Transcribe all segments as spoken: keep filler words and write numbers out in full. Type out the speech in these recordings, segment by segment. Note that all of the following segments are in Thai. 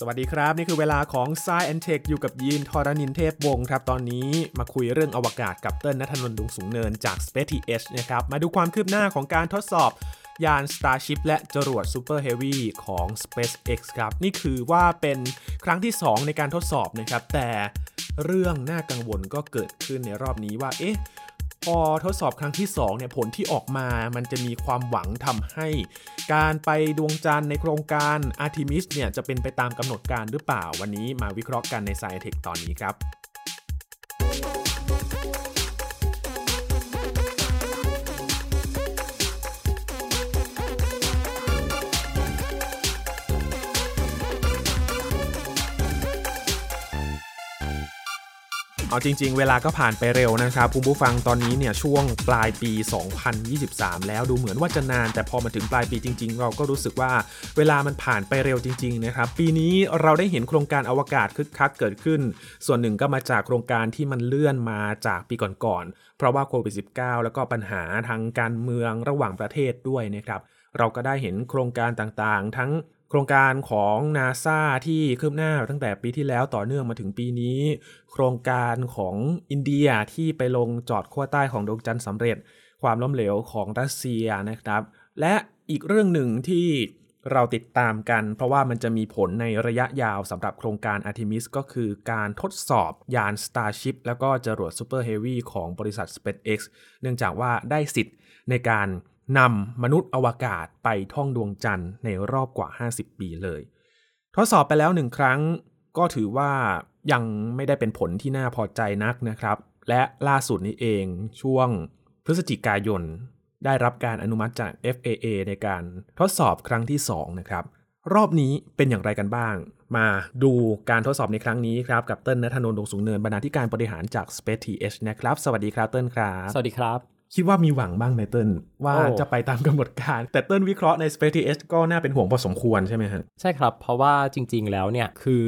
สวัสดีครับนี่คือเวลาของ Science and Tech อยู่กับยีนทรณินเทพวงศ์ครับตอนนี้มาคุยเรื่องอวกาศกับเติ้ลณัฐนนท์ ดุงสูงเนินจาก Spaceth นะครับมาดูความคืบหน้าของการทดสอบยาน Starship และจรวด Super Heavy ของ SpaceX ครับนี่คือว่าเป็นครั้งที่สองในการทดสอบนะครับแต่เรื่องน่ากังวลก็เกิดขึ้นในรอบนี้ว่าเอ๊ะพอทดสอบครั้งที่สองเนี่ยผลที่ออกมามันจะมีความหวังทำให้การไปดวงจันทร์ในโครงการ Artemis เนี่ยจะเป็นไปตามกำหนดการหรือเปล่าวันนี้มาวิเคราะห์กันใน Science Tech ตอนนี้ครับเอาจริงๆเวลาก็ผ่านไปเร็วนะครับคุณผู้ฟังตอนนี้เนี่ยช่วงปลายปีสองพันยี่สิบสามแล้วดูเหมือนว่าจะนานแต่พอมาถึงปลายปีจริงๆเราก็รู้สึกว่าเวลามันผ่านไปเร็วจริงๆนะครับปีนี้เราได้เห็นโครงการอวกาศคึกคักเกิดขึ้นส่วนหนึ่งก็มาจากโครงการที่มันเลื่อนมาจากปีก่อนๆเพราะว่าโควิด สิบเก้า แล้วก็ปัญหาทางการเมืองระหว่างประเทศด้วยนะครับเราก็ได้เห็นโครงการต่างๆทั้งโครงการของ NASA ที่คืบหน้าตั้งแต่ปีที่แล้วต่อเนื่องมาถึงปีนี้โครงการของอินเดียที่ไปลงจอดขั้วใต้ของดวงจันทร์สำเร็จความล้มเหลวของรัสเซียนะครับและอีกเรื่องหนึ่งที่เราติดตามกันเพราะว่ามันจะมีผลในระยะยาวสำหรับโครงการ Artemis ก็คือการทดสอบยาน Starship แล้วก็จรวด Super Heavy ของบริษัท SpaceX เนื่องจากว่าได้สิทธิ์ในการนำมนุษย์อวกาศไปท่องดวงจันทร์ในรอบกว่าห้าสิบปีเลยทดสอบไปแล้วหนึ่งครั้งก็ถือว่ายังไม่ได้เป็นผลที่น่าพอใจนักนะครับและล่าสุดนี้เองช่วงพฤศจิกายนได้รับการอนุมัติจาก เอฟ เอ เอ ในการทดสอบครั้งที่สองนะครับรอบนี้เป็นอย่างไรกันบ้างมาดูการทดสอบในครั้งนี้ครับกับเติ้ลณัฐนนท์ ดุงสูงเนินบรรณาธิการบริหารจาก SpaceTH นะครับสวัสดีครับเติ้ลครับสวัสดีครับคิดว่ามีหวังบ้างไหมเติ้ลว่า oh. จะไปตามกำหนดการแต่เติ้ลวิเคราะห์ใน SpaceX ก็น่าเป็นห่วงพอสมควรใช่ไหมฮะใช่ครับเพราะว่าจริงๆแล้วเนี่ยคือ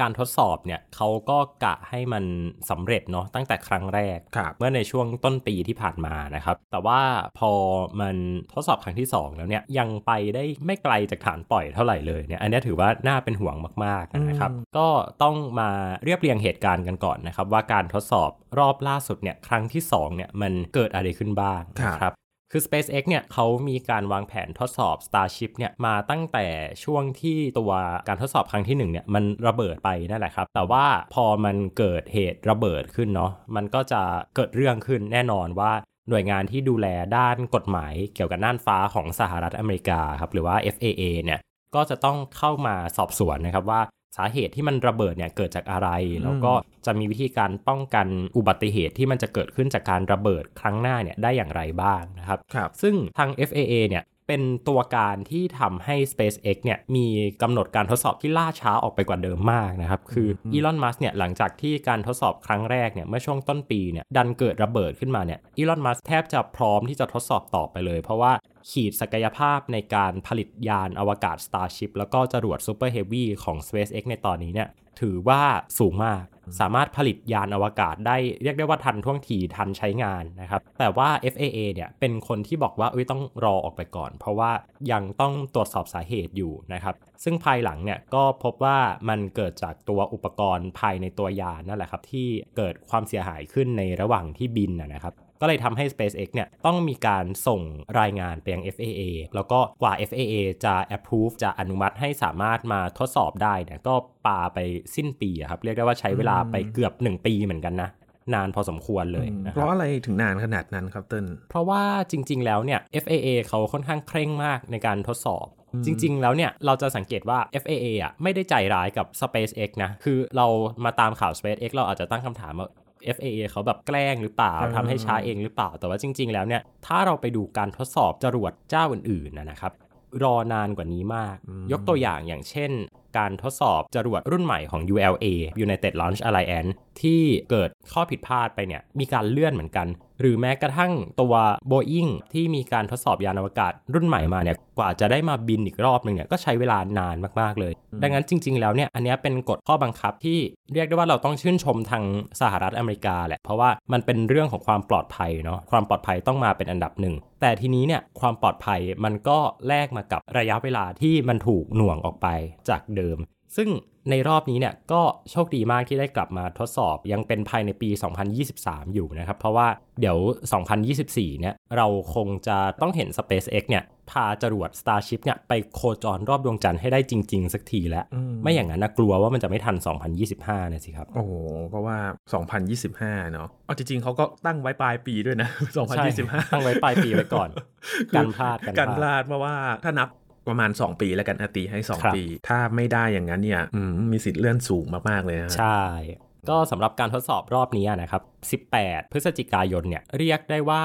การทดสอบเนี่ยเขาก็กะให้มันสำเร็จเนาะตั้งแต่ครั้งแรกเมื่อในช่วงต้นปีที่ผ่านมานะครับแต่ว่าพอมันทดสอบครั้งที่สองแล้วเนี่ยยังไปได้ไม่ไกลจากฐานปล่อยเท่าไหร่เลยเนี่ยอันนี้ถือว่าน่าเป็นห่วงมากๆนะครับก็ต้องมาเรียบเรียงเหตุการณ์กันก่อนนะครับว่าการทดสอบรอบล่าสุดเนี่ยครั้งที่สองเนี่ยมันเกิดอะไรขึ้นบ้างนะครับคือ SpaceX เนี่ยเขามีการวางแผนทดสอบ Starship เนี่ยมาตั้งแต่ช่วงที่ตัวการทดสอบครั้งที่หนึ่งเนี่ยมันระเบิดไปนั่นแหละครับแต่ว่าพอมันเกิดเหตุระเบิดขึ้นเนาะมันก็จะเกิดเรื่องขึ้นแน่นอนว่าหน่วยงานที่ดูแลด้านกฎหมายเกี่ยวกับน่านฟ้าของสหรัฐอเมริกาครับหรือว่า เอฟ เอ เอ เนี่ยก็จะต้องเข้ามาสอบสวนนะครับว่าสาเหตุที่มันระเบิดเนี่ยเกิดจากอะไรแล้วก็จะมีวิธีการป้องกันอุบัติเหตุที่มันจะเกิดขึ้นจากการระเบิดครั้งหน้าเนี่ยได้อย่างไรบ้างนะครับครับซึ่งทาง เอฟ เอ เอ เนี่ยเป็นตัวการที่ทำให้ SpaceX เนี่ยมีกำหนดการทดสอบที่ล่าช้าออกไปกว่าเดิมมากนะครับคือ Elon Musk เนี่ยหลังจากที่การทดสอบครั้งแรกเนี่ยเมื่อช่วงต้นปีเนี่ยดันเกิดระเบิดขึ้นมาเนี่ย Elon Musk แทบจะพร้อมที่จะทดสอบต่อไปเลยเพราะว่าขีดศักยภาพในการผลิตยานอวกาศ Starship แล้วก็จรวด Super Heavy ของ SpaceX ในตอนนี้เนี่ยถือว่าสูงมากสามารถผลิตยานอวกาศได้เรียกได้ว่าทันท่วงทีทันใช้งานนะครับแต่ว่า เอฟ เอ เอ เนี่ยเป็นคนที่บอกว่าเอ้ยต้องรอออกไปก่อนเพราะว่ายังต้องตรวจสอบสาเหตุอยู่นะครับซึ่งภายหลังเนี่ยก็พบว่ามันเกิดจากตัวอุปกรณ์ภายในตัวยานนั่นแหละครับที่เกิดความเสียหายขึ้นในระหว่างที่บินนะครับก็เลยทำให้ SpaceX เนี่ยต้องมีการส่งรายงานไปยัง เอฟ เอ เอ แล้วก็กว่า เอฟ เอ เอ จะ approve จะอนุมัติให้สามารถมาทดสอบได้เนี่ยก็ปาไปสิ้นปีครับเรียกได้ว่าใช้เวลาไปเกือบหนึ่งปีเหมือนกันนะนานพอสมควรเลยนะครับเพราะอะไรถึงนานขนาดนั้นครับเติ้ลเพราะว่าจริงๆแล้วเนี่ย เอฟ เอ เอ เขาค่อนข้างเคร่งมากในการทดสอบจริงๆแล้วเนี่ยเราจะสังเกตว่า เอฟ เอ เอ อ่ะไม่ได้ใจร้ายกับ SpaceX นะคือเรามาตามข่าว SpaceX เราอาจจะตั้งคำถามว่าเอฟ เอ เอ เขาแบบแกล้งหรือเปล่าทำให้ช้าเองหรือเปล่าแต่ว่าจริงๆแล้วเนี่ยถ้าเราไปดูการทดสอบจรวดเจ้าอื่นๆนะครับรอนานกว่านี้มากยกตัวอย่างอย่างเช่นการทดสอบจรวดรุ่นใหม่ของ ยู แอล เอ United Launch Alliance ที่เกิดข้อผิดพลาดไปเนี่ยมีการเลื่อนเหมือนกันหรือแม้กระทั่งตัว Boeing ที่มีการทดสอบยานอวกาศรุ่นใหม่มาเนี่ยกว่าจะได้มาบินอีกรอบนึงเนี่ยก็ใช้เวลานานมากๆเลยดังนั้นจริงๆแล้วเนี่ยอันนี้เป็นกฎข้อบังคับที่เรียกได้ว่าเราต้องชื่นชมทางสหรัฐอเมริกาแหละเพราะว่ามันเป็นเรื่องของความปลอดภัยเนาะความปลอดภัยต้องมาเป็นอันดับหนึ่งแต่ทีนี้เนี่ยความปลอดภัยมันก็แลกมากับระยะเวลาที่มันถูกหน่วงออกไปจากเดิม ซึ่งในรอบนี้เนี่ยก็โชคดีมากที่ได้กลับมาทดสอบยังเป็นภายในปีสองพันยี่สิบสามอยู่นะครับเพราะว่าเดี๋ยวสองพันยี่สิบสี่เนี่ยเราคงจะต้องเห็น SpaceX เนี่ยพาจรวด Starship เนี่ยไปโคจรรอบดวงจันทร์ให้ได้จริงๆสักทีแล้วไม่อย่างนั้นนะกลัวว่ามันจะไม่ทันสองพันยี่สิบห้าเนี่ยสิครับโอ้โหเพราะว่าสองพันยี่สิบห้าเนาะเอาจริงๆเขาก็ตั้งไว้ปลายปีด้วยนะสองพันยี่สิบห้าตั้งไว้ปลายปีไว้ก่อนการพลาดการพลาดเพราะว่าถ้านับประมาณสองปีแล้วกันอาตีให้สองปีถ้าไม่ได้อย่างนั้นเนี่ยมีสิทธิ์เลื่อนสูงมากๆเลยนะใช่ก็สำหรับการทดสอบรอบนี้นะครับสิบแปดพฤศจิกายนเนี่ยเรียกได้ว่า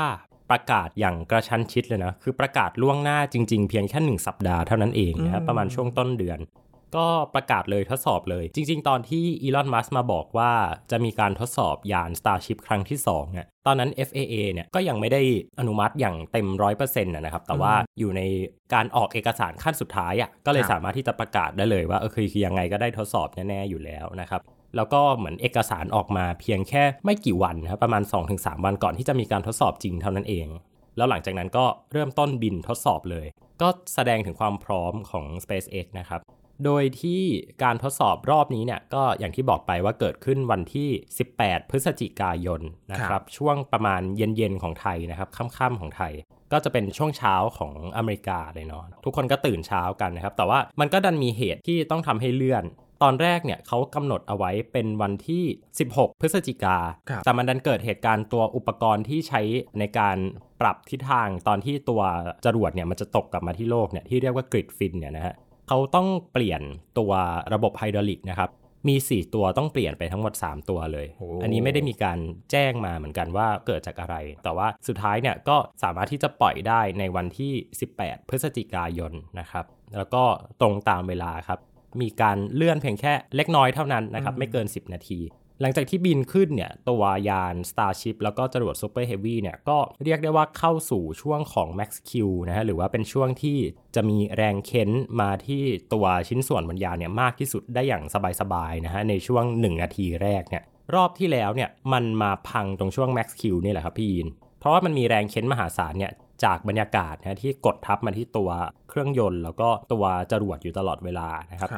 ประกาศอย่างกระชั้นชิดเลยนะคือประกาศล่วงหน้าจริงๆเพียงแค่หนึ่งสัปดาห์เท่านั้นเองนะครับประมาณช่วงต้นเดือนก็ประกาศเลยทดสอบเลยจริงๆตอนที่ Elon Musk มาบอกว่าจะมีการทดสอบยาน Starship ครั้งที่สองเนี่ยตอนนั้น เอฟ เอ เอ เนี่ยก็ยังไม่ได้อนุมัติอย่างเต็ม หนึ่งร้อยเปอร์เซ็นต์ นะครับแต่ว่าอยู่ในการออกเอกสารขั้นสุดท้ายอ่ะก็เลยสามารถที่จะประกาศได้เลยว่าเออคือยังไงก็ได้ทดสอบแน่ๆอยู่แล้วนะครับแล้วก็เหมือนเอกสารออกมาเพียงแค่ไม่กี่วันครับประมาณ สองถึงสาม วันก่อนที่จะมีการทดสอบจริงเท่านั้นเองแล้วหลังจากนั้นก็เริ่มต้นบินทดสอบเลยก็แสดงถึงความพร้อมของ SpaceX นะครับโดยที่การทดสอบรอบนี้เนี่ยก็อย่างที่บอกไปว่าเกิดขึ้นวันที่สิบแปดพฤศจิกายนนะครับช่วงประมาณเย็นๆของไทยนะครับค่ำๆของไทยก็จะเป็นช่วงเช้าของอเมริกาเลยเนาะทุกคนก็ตื่นเช้ากันนะครับแต่ว่ามันก็ดันมีเหตุที่ต้องทำให้เลื่อนตอนแรกเนี่ยเขากำหนดเอาไว้เป็นวันที่สิบหกพฤศจิกาแต่มันดันเกิดเหตุการณ์ตัวอุปกรณ์ที่ใช้ในการปรับทิศทางตอนที่ตัวจรวดเนี่ยมันจะตกกลับมาที่โลกเนี่ยที่เรียกว่ากริดฟินเนี่ยนะฮะเขาต้องเปลี่ยนตัวระบบไฮดรอลิกนะครับมีสี่ตัวต้องเปลี่ยนไปทั้งหมดสามตัวเลย oh. อันนี้ไม่ได้มีการแจ้งมาเหมือนกันว่าเกิดจากอะไรแต่ว่าสุดท้ายเนี่ยก็สามารถที่จะปล่อยได้ในวันที่สิบแปดพฤศจิกายนนะครับแล้วก็ตรงตามเวลาครับมีการเลื่อนเพียงแค่เล็กน้อยเท่านั้นนะครับ mm-hmm. ไม่เกินสิบนาทีหลังจากที่บินขึ้นเนี่ยตัวยาน Starship แล้วก็จรวด Super Heavy เนี่ยก็เรียกได้ว่าเข้าสู่ช่วงของ Max Q นะฮะหรือว่าเป็นช่วงที่จะมีแรงเค้นมาที่ตัวชิ้นส่วนบนยานเนี่ยมากที่สุดได้อย่างสบายๆนะฮะในช่วงหนึ่งนาทีแรกเนี่ยรอบที่แล้วเนี่ยมันมาพังตรงช่วง Max Q นี่แหละครับพี่อินเพราะว่ามันมีแรงเค้นมหาศาลเนี่ยจากบรรยากาศนะที่กดทับมาที่ตัวเครื่องยนต์แล้วก็ตัวจรวดอยู่ตลอดเวลานะครับ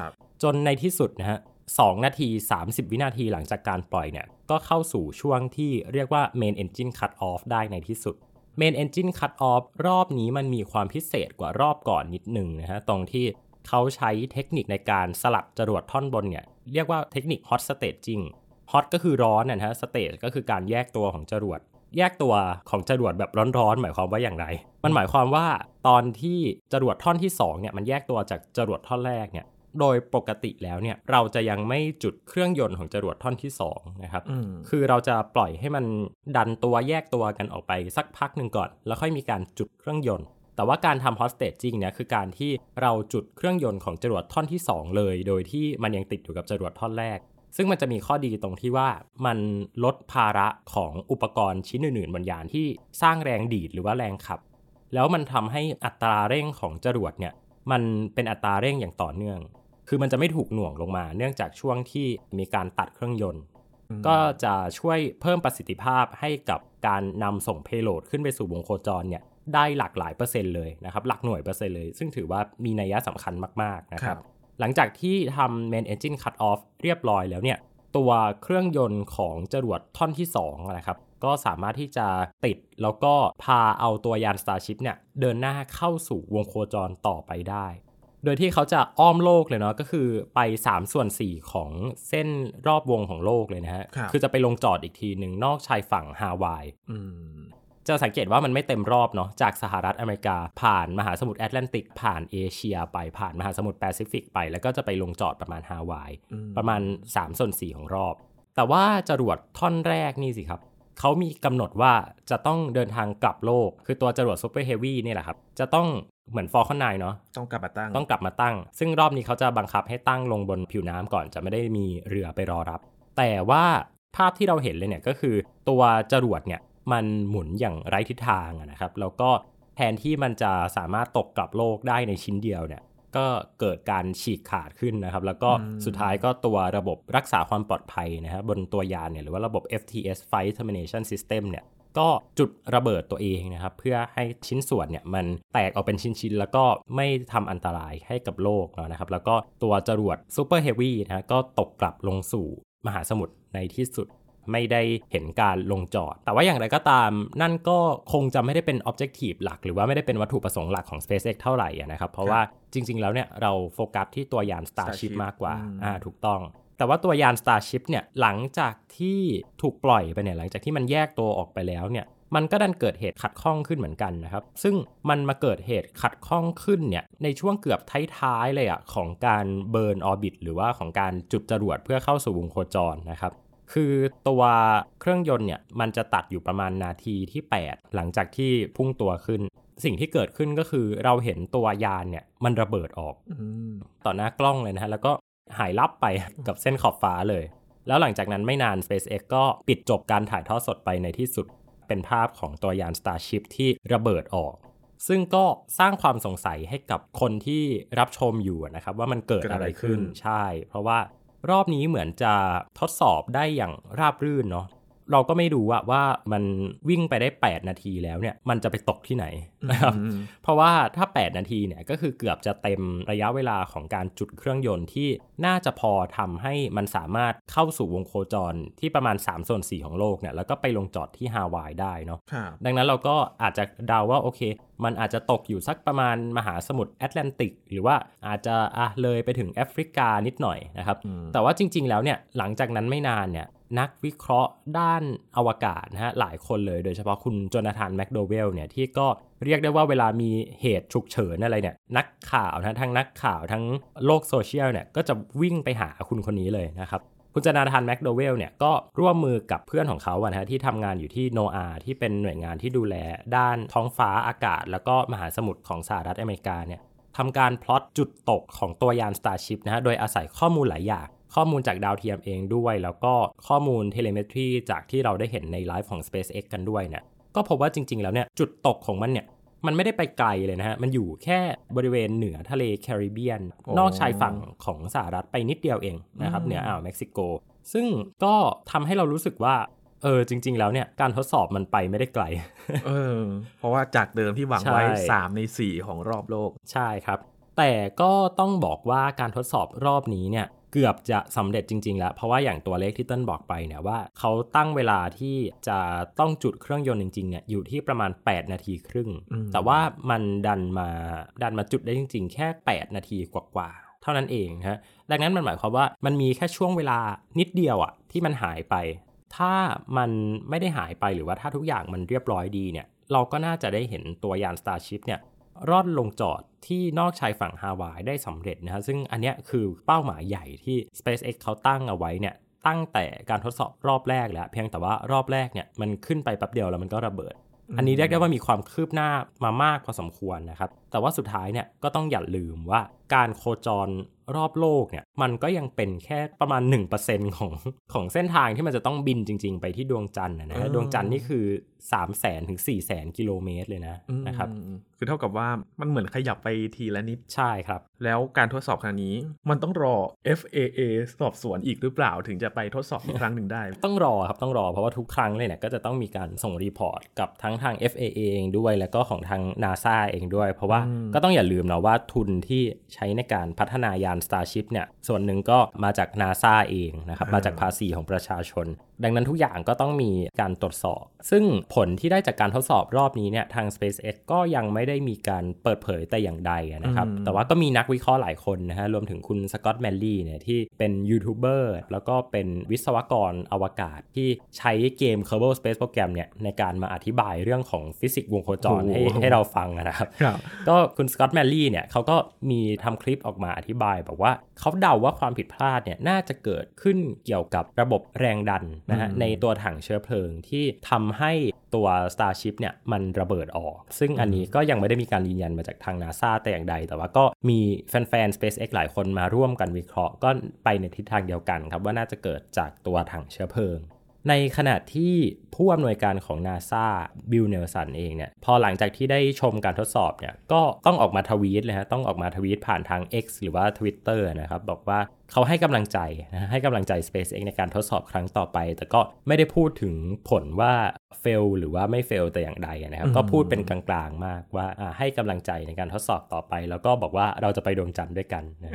จนในที่สุดนะฮะสองนาทีสามสิบวินาทีหลังจากการปล่อยเนี่ยก็เข้าสู่ช่วงที่เรียกว่า Main Engine Cutoff ได้ในที่สุด Main Engine Cutoff รอบนี้มันมีความพิเศษกว่ารอบก่อนนิดนึงนะฮะตรงที่เขาใช้เทคนิคในการสลับจรวดท่อนบนเนี่ยเรียกว่าเทคนิค Hot Staging Hot ก็คือร้อนนะฮะ Stage ก็คือการแยกตัวของจรวดแยกตัวของจรวดแบบร้อนๆหมายความว่าอย่างไรมันหมายความว่าตอนที่จรวดท่อนที่สองเนี่ยมันแยกตัวจากจรวดท่อนแรกเนี่ยโดยปกติแล้วเนี่ยเราจะยังไม่จุดเครื่องยนต์ของจรวดท่อนที่สองนะครับคือเราจะปล่อยให้มันดันตัวแยกตัวกันออกไปสักพักหนึ่งก่อนแล้วค่อยมีการจุดเครื่องยนต์แต่ว่าการทำ hot staging เนี่ยคือการที่เราจุดเครื่องยนต์ของจรวดท่อนที่สองเลยโดยที่มันยังติดอยู่กับจรวดท่อนแรกซึ่งมันจะมีข้อดีตรงที่ว่ามันลดภาระของอุปกรณ์ชิ้นอื่นๆบนยานที่สร้างแรงดีดหรือว่าแรงขับแล้วมันทำให้อัตราเร่งของจรวดเนี่ยมันเป็นอัตราเร่งอย่างต่อเนื่องคือมันจะไม่ถูกหน่วงลงมาเนื่องจากช่วงที่มีการตัดเครื่องยนต์ก็จะช่วยเพิ่มประสิทธิภาพให้กับการนำส่งเพโลดขึ้นไปสู่วงโคจรเนี่ยได้หลากหลายเปอร์เซ็นต์เลยนะครับหลักหน่วยเปอร์เซ็นต์เลยซึ่งถือว่ามีนัยสำคัญมากๆนะครับหลังจากที่ทำ Main Engine Cut Off เรียบร้อยแล้วเนี่ยตัวเครื่องยนต์ของจรวดท่อนที่สองนะครับก็สามารถที่จะติดแล้วก็พาเอาตัวยาน Starship เนี่ยเดินหน้าเข้าสู่วงโคจรต่อไปได้โดยที่เขาจะอ้อมโลกเลยเนาะก็คือไปสามส่วนสี่ของเส้นรอบวงของโลกเลยนะฮะ ค, คือจะไปลงจอดอีกทีหนึ่งนอกชายฝั่งฮาวายจะสังเกตว่ามันไม่เต็มรอบเนาะจากสหรัฐอเมริกาผ่านมหาสมุทรแอตแลนติกผ่านเอเชียไปผ่านมหาสมุทรแปซิฟิกไปแล้วก็จะไปลงจอดประมาณฮาวายประมาณสามส่วนสี่ของรอบแต่ว่าจรวดท่อนแรกนี่สิครับเขามีกำหนดว่าจะต้องเดินทางกลับโลกคือตัวจรวด Super Heavy นี่แหละครับจะต้องเหมือน Falcon ไนน์ เนาะต้องกลับมาตั้งต้องกลับมาตั้งซึ่งรอบนี้เขาจะบังคับให้ตั้งลงบนผิวน้ำก่อนจะไม่ได้มีเรือไปรอรับแต่ว่าภาพที่เราเห็นเลยเนี่ยก็คือตัวจรวดเนี่ยมันหมุนอย่างไร้ทิศทางนะครับแล้วก็แทนที่มันจะสามารถตกกลับโลกได้ในชิ้นเดียวเนี่ยก็เกิดการฉีกขาดขึ้นนะครับแล้วก็สุดท้ายก็ตัวระบบรักษาความปลอดภัยนะฮะบนตัวยานเนี่ยหรือว่าระบบ เอฟ ที เอส Flight Termination System เนี่ย ก็จุดระเบิดตัวเองนะครับเพื่อให้ชิ้นส่วนเนี่ยมันแตกออกเป็นชิ้นๆแล้วก็ไม่ทำอันตรายให้กับโลกเนาะนะครับแล้วก็ตัวจรวด Super Heavy นะก็ตกกลับลงสู่มหาสมุทรในที่สุดไม่ได้เห็นการลงจอดแต่ว่าอย่างไรก็ตามนั่นก็คงจะไม่ได้เป็น objective หลักหรือว่าไม่ได้เป็นวัตถุประสงค์หลักของ SpaceX เท่าไหร่นะครับเพราะว่าจริงๆแล้วเนี่ยเราโฟกัสที่ตัวยาน Starship มากกว่าอ่าถูกต้องแต่ว่าตัวยาน Starship เนี่ยหลังจากที่ถูกปล่อยไปเนี่ยหลังจากที่มันแยกตัวออกไปแล้วเนี่ยมันก็ดันเกิดเหตุขัดข้องขึ้นเหมือนกันนะครับซึ่งมันมาเกิดเหตุขัดข้องขึ้นเนี่ยในช่วงเกือบท้ายๆเลยอ่ะของการเบิร์นออร์บิทหรือว่าของการจุดจรวดเพื่อเข้าสู่วงโคจรนะครับคือตัวเครื่องยนต์เนี่ยมันจะตัดอยู่ประมาณนาทีที่แปดหลังจากที่พุ่งตัวขึ้นสิ่งที่เกิดขึ้นก็คือเราเห็นตัวยานเนี่ยมันระเบิดออกต่อหน้ากล้องเลยนะฮะแล้วก็หายลับไปกับเส้นขอบฟ้าเลยแล้วหลังจากนั้นไม่นาน SpaceX ก็ปิดจบการถ่ายทอดสดไปในที่สุดเป็นภาพของตัวยาน Starship ที่ระเบิดออกซึ่งก็สร้างความสงสัยให้กับคนที่รับชมอยู่นะครับว่ามันเกิดอะไรขึ้นใช่เพราะว่ารอบนี้เหมือนจะทดสอบได้อย่างราบรื่นเนาะเราก็ไม่รู้ว่ามันวิ่งไปได้แปดนาทีแล้วเนี่ยมันจะไปตกที่ไหนนะครับเพราะว่าถ้าแปดนาทีเนี่ยก็คือเกือบจะเต็มระยะเวลาของการจุดเครื่องยนต์ที่น่าจะพอทำให้มันสามารถเข้าสู่วงโคจรที่ประมาณสามส่วนสี่ของโลกเนี่ยแล้วก็ไปลงจอดที่ฮาวายได้เนาะดังนั้นเราก็อาจจะเดาว่าโอเคมันอาจจะตกอยู่สักประมาณมหาสมุทรแอตแลนติกหรือว่าอาจจะอ่ะเลยไปถึงแอฟริกานิดหน่อยนะครับแต่ว่าจริงๆแล้วเนี่ยหลังจากนั้นไม่นานเนี่ยนักวิเคราะห์ด้านอวกาศนะฮะหลายคนเลยโดยเฉพาะคุณโจนาธานแมคโดเวลเนี่ยที่ก็เรียกได้ว่าเวลามีเหตุฉุกเฉินอะไรเนี่ยนักข่าวนะทั้งนักข่าวทั้งโลกโซเชียลเนี่ยก็จะวิ่งไปหาคุณคนนี้เลยนะครับคุณโจนาธานแมคโดเวลเนี่ยก็ร่วมมือกับเพื่อนของเขานะฮะที่ทำงานอยู่ที่ โนอา ที่เป็นหน่วยงานที่ดูแลด้านท้องฟ้าอากาศแล้วก็มหาสมุทรของสหรัฐอเมริกาเนี่ยทำการพลอตจุดตกของตัวยาน Starship นะฮะโดยอาศัยข้อมูลหลายอย่างข้อมูลจากดาวเทียมเองด้วยแล้วก็ข้อมูลเทเลเมตรีจากที่เราได้เห็นในไลฟ์ของ SpaceX กันด้วยเนี่ยก็พบว่าจริงๆแล้วเนี่ยจุดตกของมันเนี่ยมันไม่ได้ไปไกลเลยนะฮะมันอยู่แค่บริเวณเหนือทะเลแคริบเบียนนอกชายฝั่งของสหรัฐไปนิดเดียวเองนะครับเหนืออ่าวเม็กซิโกซึ่งก็ทำให้เรารู้สึกว่าเออจริงๆแล้วเนี่ยการทดสอบมันไปไม่ได้ไกลเออเพราะว่าจากเดิมที่หวังไว้สามในสี่ของรอบโลกใช่ครับแต่ก็ต้องบอกว่าการทดสอบรอบนี้เนี่ยเกือบจะสำเร็จจริงๆแล้วเพราะว่าอย่างตัวเลขที่ต้นบอกไปเนี่ยว่าเขาตั้งเวลาที่จะต้องจุดเครื่องยนต์จริงๆเนี่ยอยู่ที่ประมาณแปดนาทีครึ่งแต่ว่ามันดันมาดันมาจุดได้จริงๆแค่แปดนาทีกว่าๆเท่านั้นเองฮะดังนั้นมันหมายความว่ามันมีแค่ช่วงเวลานิดเดียวอ่ะที่มันหายไปถ้ามันไม่ได้หายไปหรือว่าถ้าทุกอย่างมันเรียบร้อยดีเนี่ยเราก็น่าจะได้เห็นตัวยาน Starship เนี่ยร่อนลงจอดที่นอกชายฝั่งฮาวายได้สำเร็จนะฮะซึ่งอันเนี้ยคือเป้าหมายใหญ่ที่ SpaceX เขาตั้งเอาไว้เนี่ยตั้งแต่การทดสอบรอบแรกแล้วเพียงแต่ว่ารอบแรกเนี่ยมันขึ้นไปแป๊บเดียวแล้วมันก็ระเบิดอันนี้เรียกได้ว่ามีความคืบหน้ามามากพอสมควรนะครับแต่ว่าสุดท้ายเนี่ยก็ต้องอย่าลืมว่าการโคจรรอบโลกเนี่ยมันก็ยังเป็นแค่ประมาณ หนึ่งเปอร์เซ็นต์ ของของเส้นทางที่มันจะต้องบินจริงๆไปที่ดวงจันทร์นะฮะดวงจันทร์นี่คือ สามแสน ถึง สี่แสน กิโลเมตรเลยนะนะครับคือเท่ากับว่ามันเหมือนขยับไปทีละนิดใช่ครับแล้วการทดสอบครั้งนี้มันต้องรอ เอฟ เอ เอ สอบสวนอีกหรือเปล่าถึงจะไปทดสอบอีกครั้งหนึ่งได้ต้องรอครับต้องรอเพราะว่าทุกครั้งเลยเนี่ยก็จะต้องมีการส่งรีพอร์ตกับทั้งทาง เอฟ เอ เอ เองด้วยแล้วก็ของทาง NASA เองด้วยเพราะว่าก็ต้องอย่าลืมนะว่าทุนที่ใช้ในการพัฒนายาน Starship เนี่ยส่วนหนึ่งก็มาจาก NASA เองนะครับมาจากภาษีของประชาชนดังนั้นทุกอย่างก็ต้องมีการตรวจสอบซึ่งผลที่ได้จากการทดสอบรอบนี้เนี่ยทาง SpaceX ก็ยังไม่ได้มีการเปิดเผยแต่อย่างใดนะครับแต่ว่าก็มีนักวิเคราะห์หลายคนนะฮะรวมถึงคุณสก็อตแมนลี่เนี่ยที่เป็นยูทูบเบอร์แล้วก็เป็นวิศวกรอวกาศที่ใช้เกม Kerbal Space Program เนี่ยในการมาอธิบายเรื่องของฟิสิกส์วงโคจรให้ให้เราฟังนะครับก็คุณสก็อตแมนลี่เนี่ยเขาก็มีทำคลิปออกมาอธิบายบอกว่าเขาเดาว่าความผิดพลาดเนี่ยน่าจะเกิดขึ้นเกี่ยวกับระบบแรงดันนะฮะในตัวถังเชื้อเพลิงที่ทำให้ตัว Starship เนี่ยมันระเบิดออกซึ่งอันนี้ก็ยังไม่ได้มีการยืนยันมาจากทาง NASA แต่อย่างใดแต่ว่าก็มีแฟนๆ SpaceX หลายคนมาร่วมกันวิเคราะห์ก็ไปในทิศทางเดียวกันครับว่าน่าจะเกิดจากตัวถังเชื้อเพลิง ในขณะที่ผู้อำนวยการของ NASA บิล เนลสันเองเนี่ยพอหลังจากที่ได้ชมการทดสอบเนี่ยก็ต้องออกมาทวีตเลยฮะต้องออกมาทวีตผ่านทาง X หรือว่า Twitter นะครับบอกว่าเขาให้กำลังใจนะให้กำลังใจ SpaceX ในการทดสอบครั้งต่อไปแต่ก็ไม่ได้พูดถึงผลว่า fail หรือว่าไม่ fail แต่อย่างใดนะครับก็พูดเป็นกลางๆมากว่าให้กำลังใจในการทดสอบต่อไปแล้วก็บอกว่าเราจะไปดวงจันทร์ด้วยกันนะ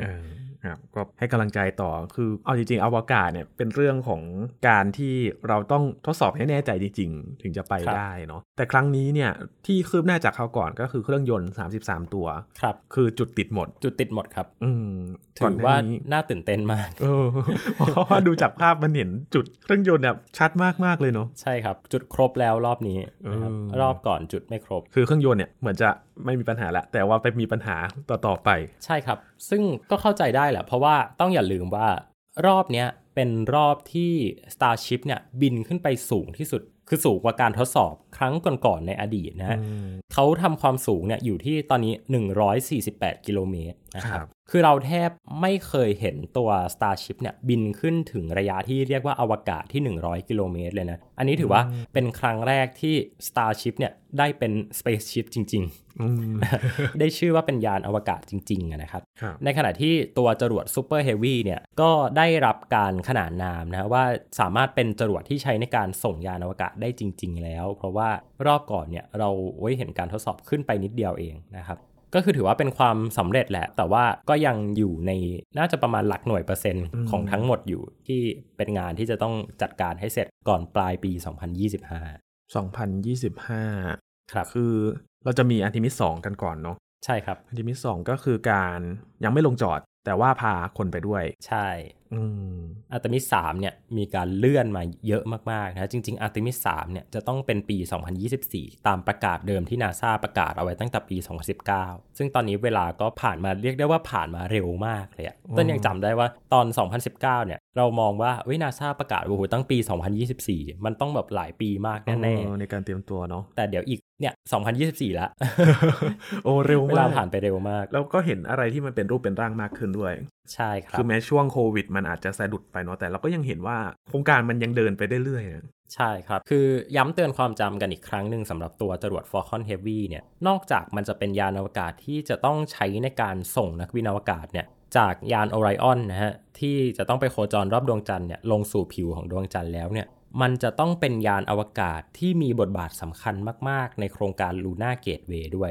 ก็ให้กำลังใจต่อคือเอาจริงๆอวกาศเนี่ยเป็นเรื่องของการที่เราต้องทดสอบให้แน่ใจจริงๆถึงจะไปได้เนาะแต่ครั้งนี้เนี่ยที่คืบหน้าจากคราวก่อนก็คือเครื่องยนต์สามสิบสามตัวครับคือจุดติดหมดจุดติดหมดครับอืมถือว่าน่าตื่นเต้นมากเออเพราะว่าดูจากภาพมันเห็นจุดเครื่องยนต์เนี่ยชัดมากๆเลยเนาะใช่ครับจุดครบแล้วรอบนี้นะครับรอบก่อนจุดไม่ครบคือเครื่องยนต์เนี่ยเหมือนจะไม่มีปัญหาละแต่ว่าไปมีปัญหาต่อๆไปใช่ครับซึ่งก็เข้าใจได้แหละเพราะว่าต้องอย่าลืมว่ารอบเนี้ยเป็นรอบที่ Starship เนี่ยบินขึ้นไปสูงที่สุดคือสูงกว่าการทดสอบครั้งก่อนๆในอดีตนะฮะเขาทำความสูงเนี่ยอยู่ที่ตอนนี้หนึ่งร้อยสี่สิบแปดกิโลเมตรนะครับคือเราแทบไม่เคยเห็นตัว Starship เนี่ยบินขึ้นถึงระยะที่เรียกว่าอวกาศที่หนึ่งร้อยกิโลเมตรเลยนะอันนี้ถือว่าเป็นครั้งแรกที่ Starship เนี่ยได้เป็น Spaceship จริงๆได้ชื่อว่าเป็นยานอวกาศจริงๆนะครับในขณะที่ตัวจรวด Super Heavy เนี่ยก็ได้รับการขนานนามนะว่าสามารถเป็นจรวดที่ใช้ในการส่งยานอวกาศได้จริงๆแล้วเพราะว่ารอบก่อนเนี่ยเราเห็นการทดสอบขึ้นไปนิดเดียวเองนะครับก็คือถือว่าเป็นความสำเร็จแหละแต่ว่าก็ยังอยู่ในน่าจะประมาณหลักหน่วยเปอร์เซ็นต์ของทั้งหมดอยู่ที่เป็นงานที่จะต้องจัดการให้เสร็จก่อนปลายปีสองพันยี่สิบห้า สองพันยี่สิบห้าครับคือเราจะมี Artemis สองกันก่อนเนาะใช่ครับ Artemis สองก็คือการยังไม่ลงจอดแต่ว่าพาคนไปด้วยใช่อืม Artemis สามเนี่ยมีการเลื่อนมาเยอะมากๆนะจริงๆ Artemis สามเนี่ยจะต้องเป็นปีสองพันยี่สิบสี่ตามประกาศเดิมที่ NASA ประกาศเอาไว้ตั้งแต่ปีสองพันสิบเก้าซึ่งตอนนี้เวลาก็ผ่านมาเรียกได้ว่าผ่านมาเร็วมากเลยอ่ะต้นยังจำได้ว่าตอนสองพันสิบเก้าเนี่ยเรามองว่าเฮ้ย NASA ประกาศโอ้โหตั้งปีสองพันยี่สิบสี่มันต้องแบบหลายปีมากแน่ๆในการเตรียมตัวเนาะแต่เดี๋ยวอีกเนี่ยสองพันยี่สิบสี่ละ โอ้เร็วมากเวลาผ่านไปเร็วมากแล้วก็เห็นอะไรที่มันเป็นรูปเป็นร่างมากขึ้นด้วยใช่ครับคือแม้ช่วงโควิดมันอาจจะสะดุดไปเนาะแต่เราก็ยังเห็นว่าโครงการมันยังเดินไปได้เรื่อยนะใช่ครับคือย้ำเตือนความจำกันอีกครั้งหนึ่งสำหรับตัวจรวด Falcon Heavy เนี่ยนอกจากมันจะเป็นยานอวกาศที่จะต้องใช้ในการส่งนักบินอวกาศเนี่ยจากยาน Orion นะฮะที่จะต้องไปโคจรรอบดวงจันทร์เนี่ยลงสู่ผิวของดวงจันทร์แล้วเนี่ยมันจะต้องเป็นยานอวกาศที่มีบทบาทสำคัญมากๆในโครงการ Lunar Gateway ด้วย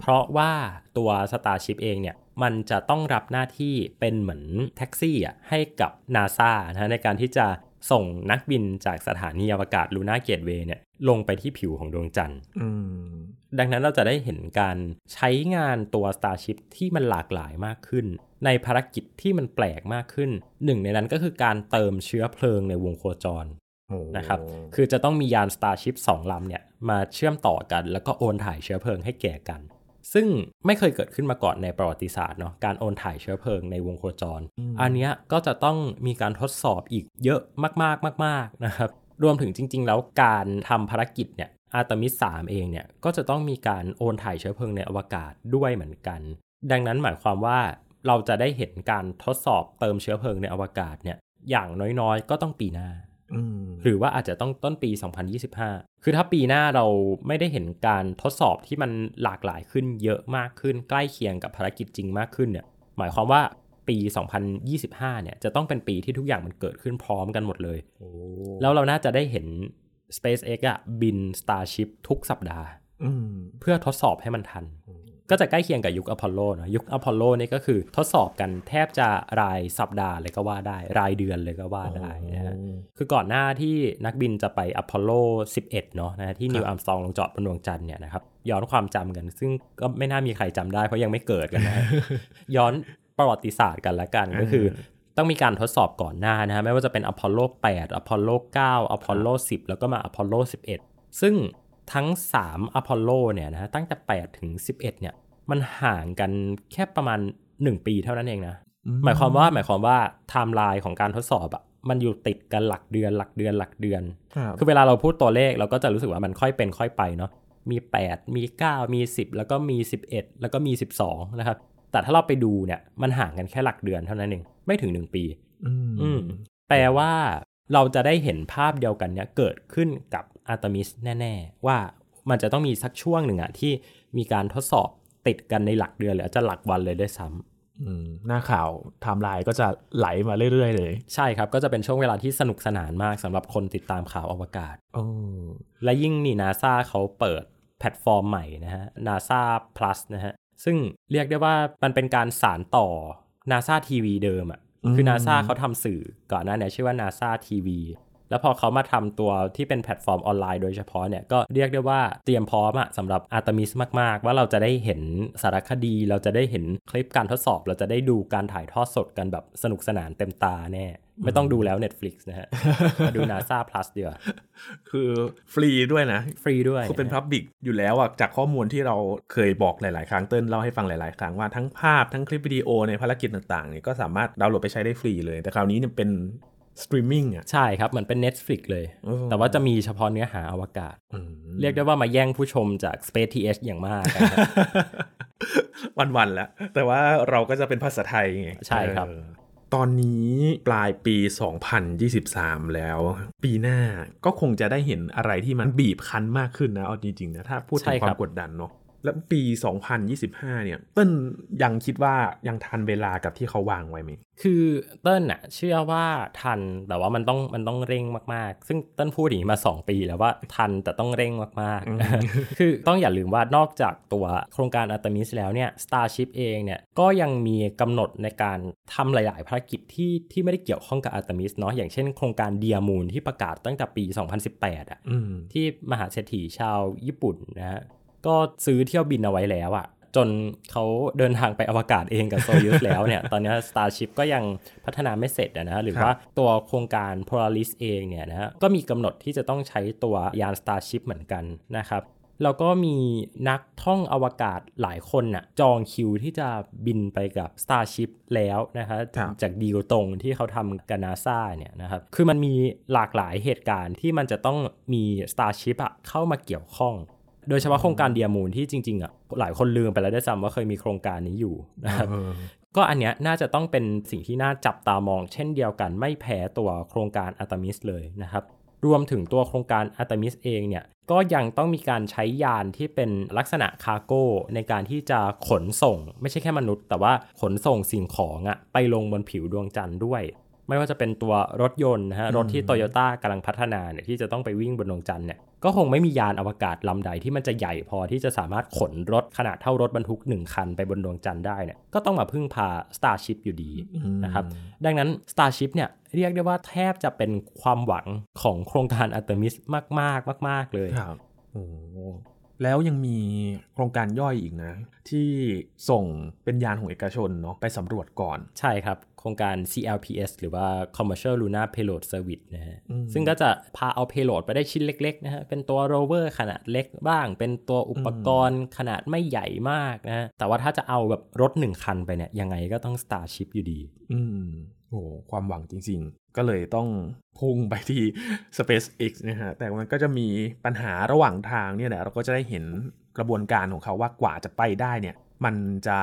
เพราะว่าตัว Starship เองเนี่ยมันจะต้องรับหน้าที่เป็นเหมือนแท็กซี่อ่ะให้กับ NASA นะในการที่จะส่งนักบินจากสถานีอวกาศ Lunar Gateway เนี่ยลงไปที่ผิวของดวงจันทร์ดังนั้นเราจะได้เห็นการใช้งานตัว Starship ที่มันหลากหลายมากขึ้นในภารกิจที่มันแปลกมากขึ้นหนึ่งในนั้นก็คือการเติมเชื้อเพลิงในวงโคจรนะครับคือจะต้องมียาน Starship สองลำเนี่ยมาเชื่อมต่อกันแล้วก็โอนถ่ายเชื้อเพลิงให้แก่กันซึ่งไม่เคยเกิดขึ้นมาก่อนในประวัติศาสตร์เนาะการโอนถ่ายเชื้อเพลิงในวงโคจร อ, อันเนี้ยก็จะต้องมีการทดสอบอีกเยอะมากๆมากๆนะครับรวมถึงจริงๆแล้วการทำภารกิจเนี่ย Artemis สามเองเนี่ยก็จะต้องมีการโอนถ่ายเชื้อเพลิงในอวกาศด้วยเหมือนกันดังนั้นหมายความว่าเราจะได้เห็นการทดสอบเติมเชื้อเพลิงในอวกาศเนี่ยอย่างน้อยๆก็ต้องปีหน้าหรือว่าอาจจะต้องต้นปีสองพันยี่สิบห้าคือถ้าปีหน้าเราไม่ได้เห็นการทดสอบที่มันหลากหลายขึ้นเยอะมากขึ้นใกล้เคียงกับภารกิจจริงมากขึ้นเนี่ยหมายความว่าปีสองพันยี่สิบห้าเนี่ยจะต้องเป็นปีที่ทุกอย่างมันเกิดขึ้นพร้อมกันหมดเลย oh. แล้วเราน่าจะได้เห็น SpaceX อ่ะบิน Starship ทุกสัปดาห์ mm. เพื่อทดสอบให้มันทัน mm. ก็จะใกล้เคียงกับยุคอพอลโลนะยุคอพอลโลนี่ก็คือทดสอบกันแทบจะรายสัปดาห์เลยก็ว่าได้รายเดือนเลยก็ว่าได้นะฮะคือก่อนหน้าที่นักบินจะไปอพอลโลสิบเอ็ดเนาะนะที่นิวอัมสตรองลงจอดบนดวงจันทร์เนี่ยนะครับย้อนความจำกันซึ่งก็ไม่น่ามีใครจำได้เพราะยังไม่เกิดกันนะ ย้อนประวัติศาสตร์กันละกันก็คือต้องมีการทดสอบก่อนหน้านะฮะไม่ว่าจะเป็นอพอลโลแปดอพอลโลเก้าอพอลโลสิบแล้วก็มาอพอลโลสิบเอ็ดซึ่งทั้งสามอพอลโลเนี่ยนะตั้งแต่แปดถึงสิบเอ็ดเนี่ยมันห่างกันแค่ประมาณหนึ่งปีเท่านั้นเองนะหมายความว่าหมายความว่าไทม์ไลน์ของการทดสอบอ่ะมันอยู่ติดกันหลักเดือนหลักเดือนหลักเดือนคือเวลาเราพูดตัวเลขเราก็จะรู้สึกว่ามันค่อยเป็นค่อยไปเนาะมีแปดมีเก้ามีสิบแล้วก็มีสิบเอ็ดแล้วก็มีสิบสองนะครับแต่ถ้าเราไปดูเนี่ยมันห่างกันแค่หลักเดือนเท่านั้นเองไม่ถึงหนึ่งปีแปลว่า เราจะได้เห็นภาพเดียวกันเนี้ยเกิดขึ้นกับ Artemis แน่ๆว่ามันจะต้องมีสักช่วงหนึ่งอะที่มีการทดสอบติดกันในหลักเดือนหรืออาจจะหลักวันเลยด้วยซ้ำหน้าข่าวไทม์ไลน์ก็จะไหลมาเรื่อยๆเลยใช่ครับก็จะเป็นช่วงเวลาที่สนุกสนานมากสำหรับคนติดตามข่าวอวกาศและยิ่งนี่ NASA เขาเปิดแพลตฟอร์มใหม่นะฮะ NASA Plus นะฮะซึ่งเรียกได้ว่ามันเป็นการสานต่อ NASA ที วี เดิมอะคือ NASA เขาทำสื่อก่อนหน้านี้ชื่อว่า NASA ที วี แล้วพอเขามาทำตัวที่เป็นแพลตฟอร์มออนไลน์โดยเฉพาะเนี่ยก็เรียกได้ว่าเตรียมพร้อมอะสำหรับ Artemis มากๆว่าเราจะได้เห็นสารคดีเราจะได้เห็นคลิปการทดสอบเราจะได้ดูการถ่ายทอดสดกันแบบสนุกสนานเต็มตาแน่ไม่ต้องดูแล้ว Netflix นะฮะ มาดู NASA Plus ดีกว่าคือฟรีด้วยนะฟรีด้วยคือเป็น Public อยู่แล้วอะจากข้อมูลที่เราเคยบอกหลายๆครั้งเติ้ลเล่าให้ฟังหลายๆครั้งว่าทั้งภาพทั้งคลิปวิดีโอในภารกิจต่างๆเนี่ยก็สามารถดาวน์โหลดไปใช้ได้ฟรีเลยแต่คราวนี้เนี่ยเป็นสตรีมมิ่งอ่ะใช่ครับเหมือนเป็น Netflix เลยแต่ว่าจะมีเฉพาะเนื้อหาอวกาศเรียกได้ว่ามาแย่งผู้ชมจาก Spaceth อย่างมาก วันๆแล้วแต่ว่าเราก็จะเป็นภาษาไทยไงใช่ครับตอนนี้ปลายปี สองพันยี่สิบสาม แล้วปีหน้าก็คงจะได้เห็นอะไรที่มันบีบคั้นมากขึ้นนะเอาจริงๆนะถ้าพูดถึงความกดดันเนาะแล้วปี สองพันยี่สิบห้า เนี่ยเติ้ลยังคิดว่ายังทันเวลากับที่เขาวางไว้ไหมคือเติ้ลน่ะเชื่อว่าทันแต่ว่ามันต้องมันต้องเร่งมากๆซึ่งเติ้ลพูดอย่างนี้มาสองปีแล้วว่าทันแต่ต้องเร่งมากๆ คือต้องอย่าลืมว่านอกจากตัวโครงการ Artemis แล้วเนี่ย Starship เองเนี่ยก็ยังมีกำหนดในการทำหลายๆภารกิจที่ที่ไม่ได้เกี่ยวข้องกับ Artemis เนาะอย่างเช่นโครงการ Dear Moon ที่ประกาศตั้งแต่ปี สองพันสิบแปด อ่ะที่มหาเศรษฐีชาวญี่ปุ่นนะฮะก็ซื้อเที่ยวบินเอาไว้แล้วอะจนเขาเดินทางไปอวกาศเองกับโซยุสแล้วเนี่ย ตอนนี้ Starship ก็ยังพัฒนาไม่เสร็จนะฮะหรือว่าตัวโครงการ Polaris เองเนี่ยนะฮะก็มีกำหนดที่จะต้องใช้ตัวยาน Starship เหมือนกันนะครับแล้วก็มีนักท่องอวกาศหลายคนน่ะจองคิวที่จะบินไปกับ Starship แล้วนะฮะจากดีลตรงที่เขาทำกับ NASA เนี่ยนะครับคือมันมีหลากหลายเหตุการณ์ที่มันจะต้องมี Starship อะเข้ามาเกี่ยวข้องโดยเฉพาะโครงการเดียมูนที่จริงๆอ่ะหลายคนลืมไปแล้วได้ซ้ำว่าเคยมีโครงการนี้อยู่นะครับก็อันเนี้ยน่าจะต้องเป็นสิ่งที่น่าจับตามองเช่นเดียวกันไม่แพ้ตัวโครงการ Artemis เลยนะครับรวมถึงตัวโครงการ Artemis เองเนี่ยก็ยังต้องมีการใช้ยานที่เป็นลักษณะคาร์โก้ในการที่จะขนส่งไม่ใช่แค่มนุษย์แต่ว่าขนส่งสิ่งของอ่ะไปลงบนผิวดวงจันทร์ด้วยไม่ว่าจะเป็นตัวรถยนต์นะฮะรถที่ Toyota กำลังพัฒนาเนี่ยที่จะต้องไปวิ่งบนดวงจันทร์เนี่ยก็คงไม่มียานอวกาศลำใดที่มันจะใหญ่พอที่จะสามารถขนรถขนาดเท่ารถบรรทุกหนึ่งคันไปบนดวงจันทร์ได้เนี่ยก็ต้องมาพึ่งพา Starship อยู่ดีนะครับดังนั้น Starship เนี่ยเรียกได้ว่าแทบจะเป็นความหวังของโครงการ Artemis มากๆมากๆเลยครับโอ้แล้วยังมีโครงการย่อยอีกนะที่ส่งเป็นยานของเอกชนเนาะไปสำรวจก่อนใช่ครับโครงการ ซี แอล พี เอส หรือว่า Commercial Lunar Payload Service นะฮะซึ่งก็จะพาเอา payload ไปได้ชิ้นเล็กๆนะฮะเป็นตัว rover ขนาดเล็กบ้างเป็นตัวอุปกรณ์ขนาดไม่ใหญ่มากนะฮะแต่ว่าถ้าจะเอาแบบรถหนึ่งคันไปเนี่ยยังไงก็ต้อง Starship อยู่ดีอืมโอ้ความหวังจริงๆก็เลยต้องพุ่งไปที่ SpaceX นะฮะแต่มันก็จะมีปัญหาระหว่างทางเนี่ยแหละเราก็จะได้เห็นกระบวนการของเขาว่ากว่าจะไปได้เนี่ยมันจะ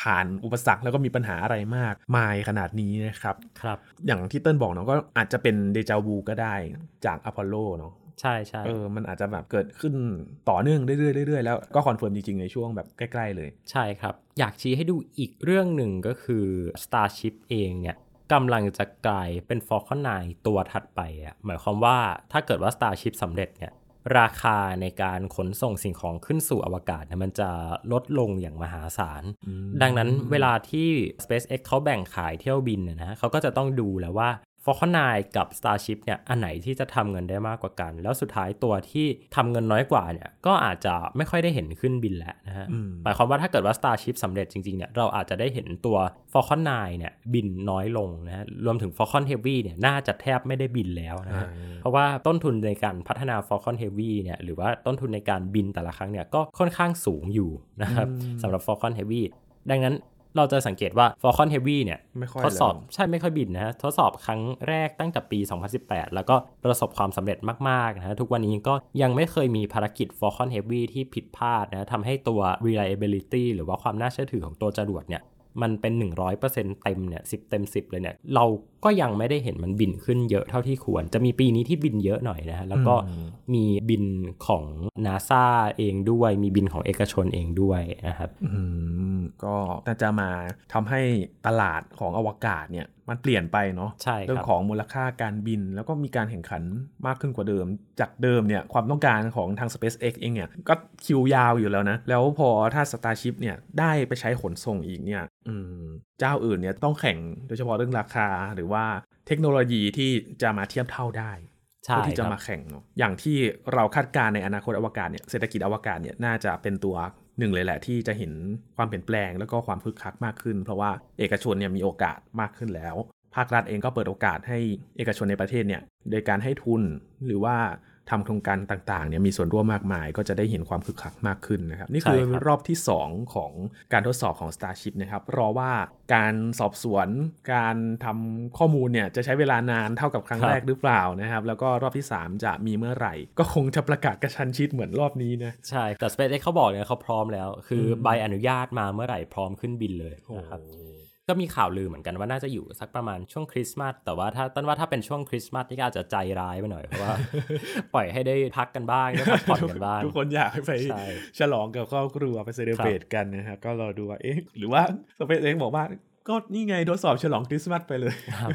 ผ่านอุปสรรคแล้วก็มีปัญหาอะไรมากมายขนาดนี้นะครับครับอย่างที่เติ้ลบอกเนาะก็อาจจะเป็นเดจาวูก็ได้จากอพอลโลเนาะใช่ๆเออมันอาจจะแบบเกิดขึ้นต่อเนื่องเรื่อยๆแล้วก็คอนเฟิร์มจริงๆในช่วงแบบใกล้ๆเลยใช่ครับอยากชี้ให้ดูอีกเรื่องหนึ่งก็คือ Starship เองเนี่ยกำลังจะกลายเป็น Falcon ไนน์ ตัวถัดไปอ่ะหมายความว่าถ้าเกิดว่า Starship สำเร็จเนี่ยราคาในการขนส่งสิ่งของขึ้นสู่อวกาศเนี่ยมันจะลดลงอย่างมหาศาลดังนั้นเวลาที่ SpaceX เขาแบ่งขายเที่ยวบินเนี่ยนะเขาก็จะต้องดูแล้วว่า Falcon ไนน์ กับ Starship เนี่ยอันไหนที่จะทำเงินได้มากกว่ากันแล้วสุดท้ายตัวที่ทำเงินน้อยกว่าเนี่ยก็อาจจะไม่ค่อยได้เห็นขึ้นบินแล้วนะฮะหมายความว่าถ้าเกิดว่า Starship สำเร็จจริงๆเนี่ยเราอาจจะได้เห็นตัว Falcon ไนน์ เนี่ยบินน้อยลงนะฮะรวมถึง Falcon Heavy เนี่ยน่าจะแทบไม่ได้บินแล้วนะฮะเพราะว่าต้นทุนในการพัฒนา Falcon Heavy เนี่ยหรือว่าต้นทุนในการบินแต่ละครั้งเนี่ยก็ค่อนข้างสูงอยู่นะครับสำหรับ Falcon Heavy ดังนั้นเราจะสังเกตว่า Falcon Heavy เนี่ยทดสอบใช่ไม่ค่อยบินนะฮะทดสอบครั้งแรกตั้งแต่ปี สองพันสิบแปด แล้วก็ประสบความสำเร็จมากๆนะฮะทุกวันนี้ก็ยังไม่เคยมีภารกิจ Falcon Heavy ที่ผิดพลาดนะทำให้ตัว reliability หรือว่าความน่าเชื่อถือของตัวจรวดเนี่ยมันเป็น หนึ่งร้อยเปอร์เซ็นต์ เต็มเนี่ยสิบเต็มสิบเลยเนี่ยเรา ก็ยังไม่ได้เห็นมันบินขึ้นเยอะเท่าที่ควรจะมีปีนี้ที่บินเยอะหน่อยนะฮะแล้วก็มีบินของ NASA เองด้วยมีบินของเอกชนเองด้วยนะครับก็น่าจะมาทำให้ตลาดของอวกาศเนี่ยมันเปลี่ยนไปเนาะเรื่องของมูลค่าการบินแล้วก็มีการแข่งขันมากขึ้นกว่าเดิมจากเดิมเนี่ยความต้องการของทาง SpaceX เองเนี่ยก็คิวยาวอยู่แล้วนะแล้วพอถ้า Starship เนี่ยได้ไปใช้ขนส่งอีกเนี่ยเจ้าอื่นเนี่ยต้องแข่งโดยเฉพาะเรื่องราคาหรือว่าเทคโนโลยีที่จะมาเทียบเท่าได้เพื่อที่จะมาแข่งเนาะอย่างที่เราคาดการณ์ในอนาคตอวกาศเนี่ยเศรษฐกิจอวกาศเนี่ยน่าจะเป็นตัวหนึ่งเลยแหละที่จะเห็นความเปลี่ยนแปลงแล้วก็ความคึกคักมากขึ้นเพราะว่าเอกชนเนี่ยมีโอกาสมากขึ้นแล้วภาครัฐเองก็เปิดโอกาสให้เอกชนในประเทศเนี่ยโดยการให้ทุนหรือว่าทำโครงการต่างๆเนี่ยมีส่วนร่วมมากมายก็จะได้เห็นความคึกคักมากขึ้นนะครับนี่คือรอบที่สองของการทดสอบของ Starship นะครับรอว่าการสอบสวนการทำข้อมูลเนี่ยจะใช้เวลานานเท่ากับครั้งแรกหรือเปล่านะครับแล้วก็รอบที่สามจะมีเมื่อไหร่ก็คงจะประกาศกระชั้นชิดเหมือนรอบนี้นะใช่แต่ SpaceX เขาบอกเนี่ยเขาพร้อมแล้วคือใบอนุญาตมาเมื่อไหร่พร้อมขึ้นบินเลยนะครับก็มีข่าวลือเหมือนกันว่าน่าจะอยู่สักประมาณช่วงคริสต์มาสแต่ว่าถ้าต้นว่าถ้าเป็นช่วงคริสต์มาสนี่ก็อาจจะใจร้ายไปหน่อยเพราะว่า ปล่อยให้ได้พักกันบ้างได้พักผ่อนกันบ้าง ทุกคนอยากไปฉลองกับครอบครัวไปเซเลบเรตกันนะครับก็รอดูว่าเอ๊ะหรือว่า SpaceX บอกว่าก็นี่ไงทดสอบฉลองคริสต์มาสไปเลยครับ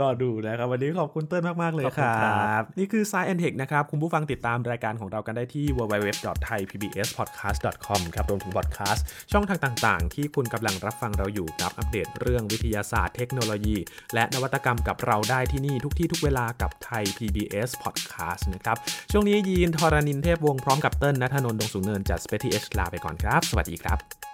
รอดูนะครับวันนี้ขอบคุณเติ้ลมากๆเลยครับนี่คือ Science and Tech นะครับคุณผู้ฟังติดตามรายการของเรากันได้ที่ ดับเบิลยู ดับเบิลยู ดับเบิลยู ดอท ไทยพีบีเอสพอดแคสต์ ดอท คอม ครับรวมถึงพอดแคสต์ช่องทางต่างๆที่คุณกำลังรับฟังเราอยู่ครับอัปเดตเรื่องวิทยาศาสตร์เทคโนโลยีและนวัตกรรมกับเราได้ที่นี่ทุกที่ทุกเวลากับ Thai พี บี เอส Podcast นะครับช่วงนี้ยีนทรณินเทพวงศ์พร้อมกับเติ้ลณัฐนนท์ดงสูงเนินจาก Spaceth ลาไปก่อนครับสวัสดีครับ